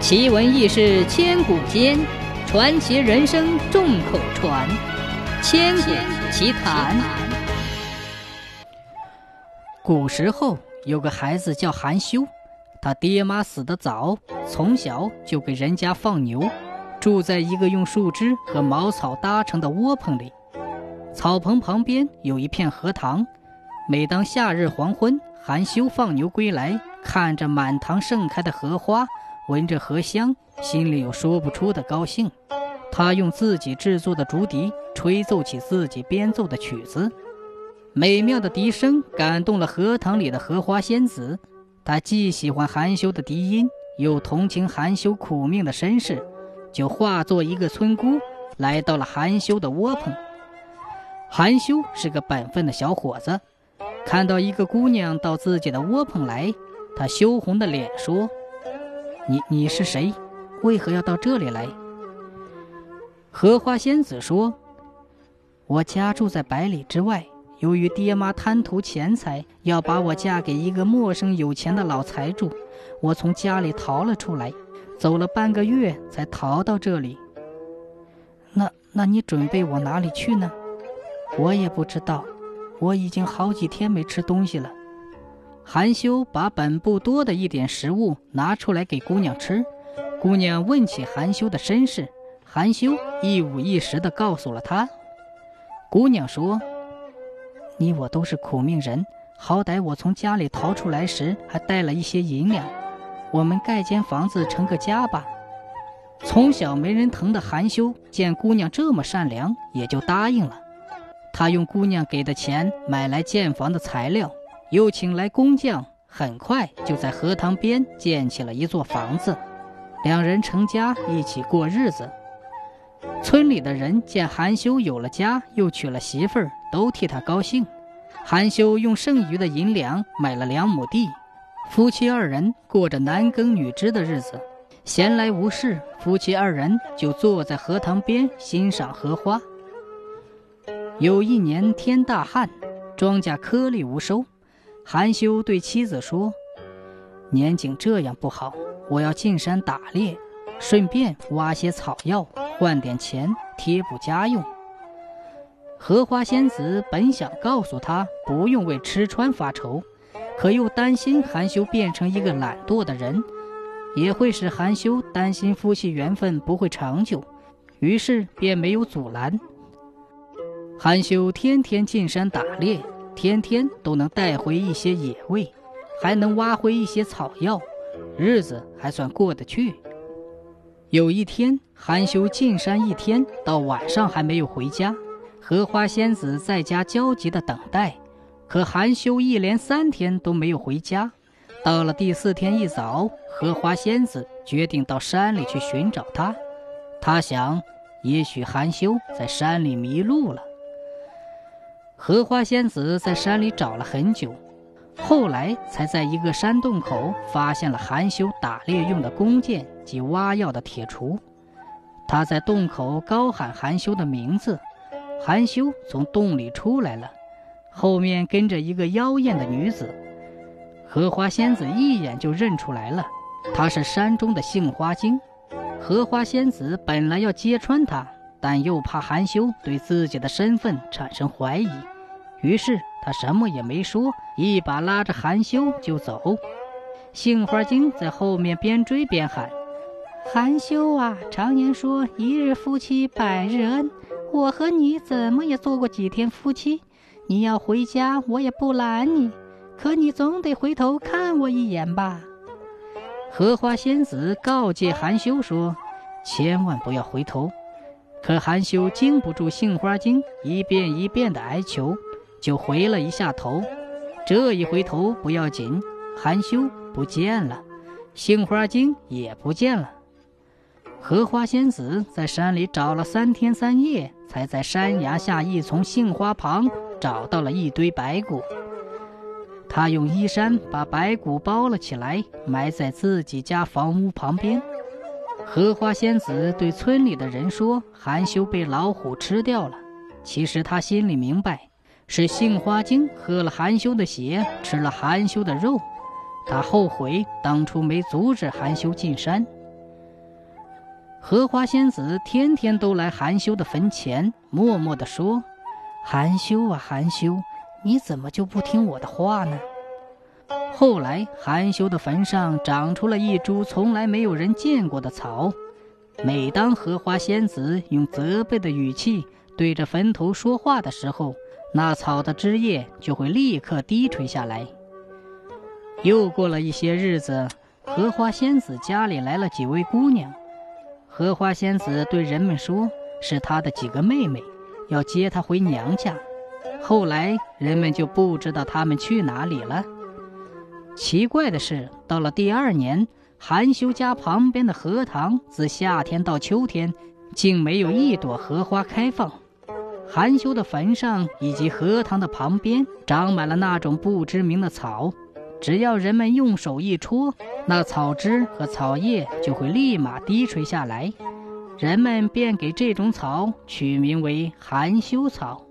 奇闻异事千古间，传奇人生众口传。千古奇谈。古时候有个孩子叫韩休，他爹妈死得早，从小就给人家放牛，住在一个用树枝和茅草搭成的窝棚里。草棚旁边有一片荷塘，每当夏日黄昏，韩休放牛归来，看着满塘盛开的荷花，闻着荷香，心里有说不出的高兴。他用自己制作的竹笛吹奏起自己编奏的曲子，美妙的笛声感动了荷塘里的荷花仙子。他既喜欢韩休的笛音，又同情韩休苦命的身世，就化作一个村姑，来到了韩休的窝棚。韩休是个本分的小伙子，看到一个姑娘到自己的窝棚来，他羞红的脸说：你是谁？为何要到这里来？荷花仙子说：我家住在100里之外，由于爹妈贪图钱财，要把我嫁给一个陌生有钱的老财主，我从家里逃了出来，走了半个月才逃到这里。那你准备我哪里去呢？我也不知道，我已经好几天没吃东西了。韩休把本部多的一点食物拿出来给姑娘吃，姑娘问起韩休的身世，韩休一五一十地告诉了她。姑娘说：你我都是苦命人，好歹我从家里逃出来时还带了一些银两，我们盖间房子成个家吧。从小没人疼的韩休见姑娘这么善良，也就答应了。他用姑娘给的钱买来建房的材料，又请来工匠，很快就在荷塘边建起了一座房子。两人成家，一起过日子。村里的人见韩休有了家，又娶了媳妇儿，都替他高兴。韩休用剩余的银两买了2亩地，夫妻二人过着男耕女织的日子。闲来无事，夫妻二人就坐在荷塘边欣赏荷花。有一年天大旱，庄稼颗粒无收，韩休对妻子说：年景这样不好，我要进山打猎，顺便挖些草药，换点钱贴补家用。荷花仙子本想告诉他不用为吃穿发愁，可又担心韩休变成一个懒惰的人，也会使韩休担心夫妻缘分不会长久，于是便没有阻拦。韩休天天进山打猎，天天都能带回一些野味，还能挖回一些草药，日子还算过得去。有一天，韩休进山一天，到晚上还没有回家，荷花仙子在家焦急地等待，可韩休一连3天都没有回家。到了第4天一早，荷花仙子决定到山里去寻找他。他想，也许韩休在山里迷路了。荷花仙子在山里找了很久，后来才在一个山洞口发现了韩休打猎用的弓箭及挖药的铁锄。他在洞口高喊韩休的名字，韩休从洞里出来了，后面跟着一个妖艳的女子。荷花仙子一眼就认出来了，她是山中的杏花精。荷花仙子本来要揭穿她，但又怕韩休对自己的身份产生怀疑，于是他什么也没说，一把拉着韩休就走。杏花精在后面边追边喊：韩休啊，常言说一日夫妻百日恩，我和你怎么也做过几天夫妻，你要回家我也不拦你，可你总得回头看我一眼吧。荷花仙子告诫韩休说：千万不要回头。可韩休经不住杏花精一遍一遍的哀求，就回了一下头。这一回头不要紧，韩休不见了，杏花精也不见了。荷花仙子在山里找了3天3夜，才在山崖下一丛杏花旁找到了一堆白骨。她用衣衫把白骨包了起来，埋在自己家房屋旁边。荷花仙子对村里的人说：韩休被老虎吃掉了。其实他心里明白，是杏花精喝了韩休的血，吃了韩休的肉。他后悔当初没阻止韩休进山。荷花仙子天天都来含羞的坟前，默默地说：“含羞啊含羞，你怎么就不听我的话呢？”后来，含羞的坟上长出了一株从来没有人见过的草。每当荷花仙子用责备的语气对着坟头说话的时候，那草的枝叶就会立刻低垂下来。又过了一些日子，荷花仙子家里来了几位姑娘。荷花仙子对人们说，是她的几个妹妹，要接她回娘家。后来，人们就不知道她们去哪里了。奇怪的是，到了第二年，含羞家旁边的荷塘自夏天到秋天竟没有一朵荷花开放。含羞的坟上以及荷塘的旁边长满了那种不知名的草，只要人们用手一戳，那草枝和草叶就会立马低垂下来，人们便给这种草取名为含羞草。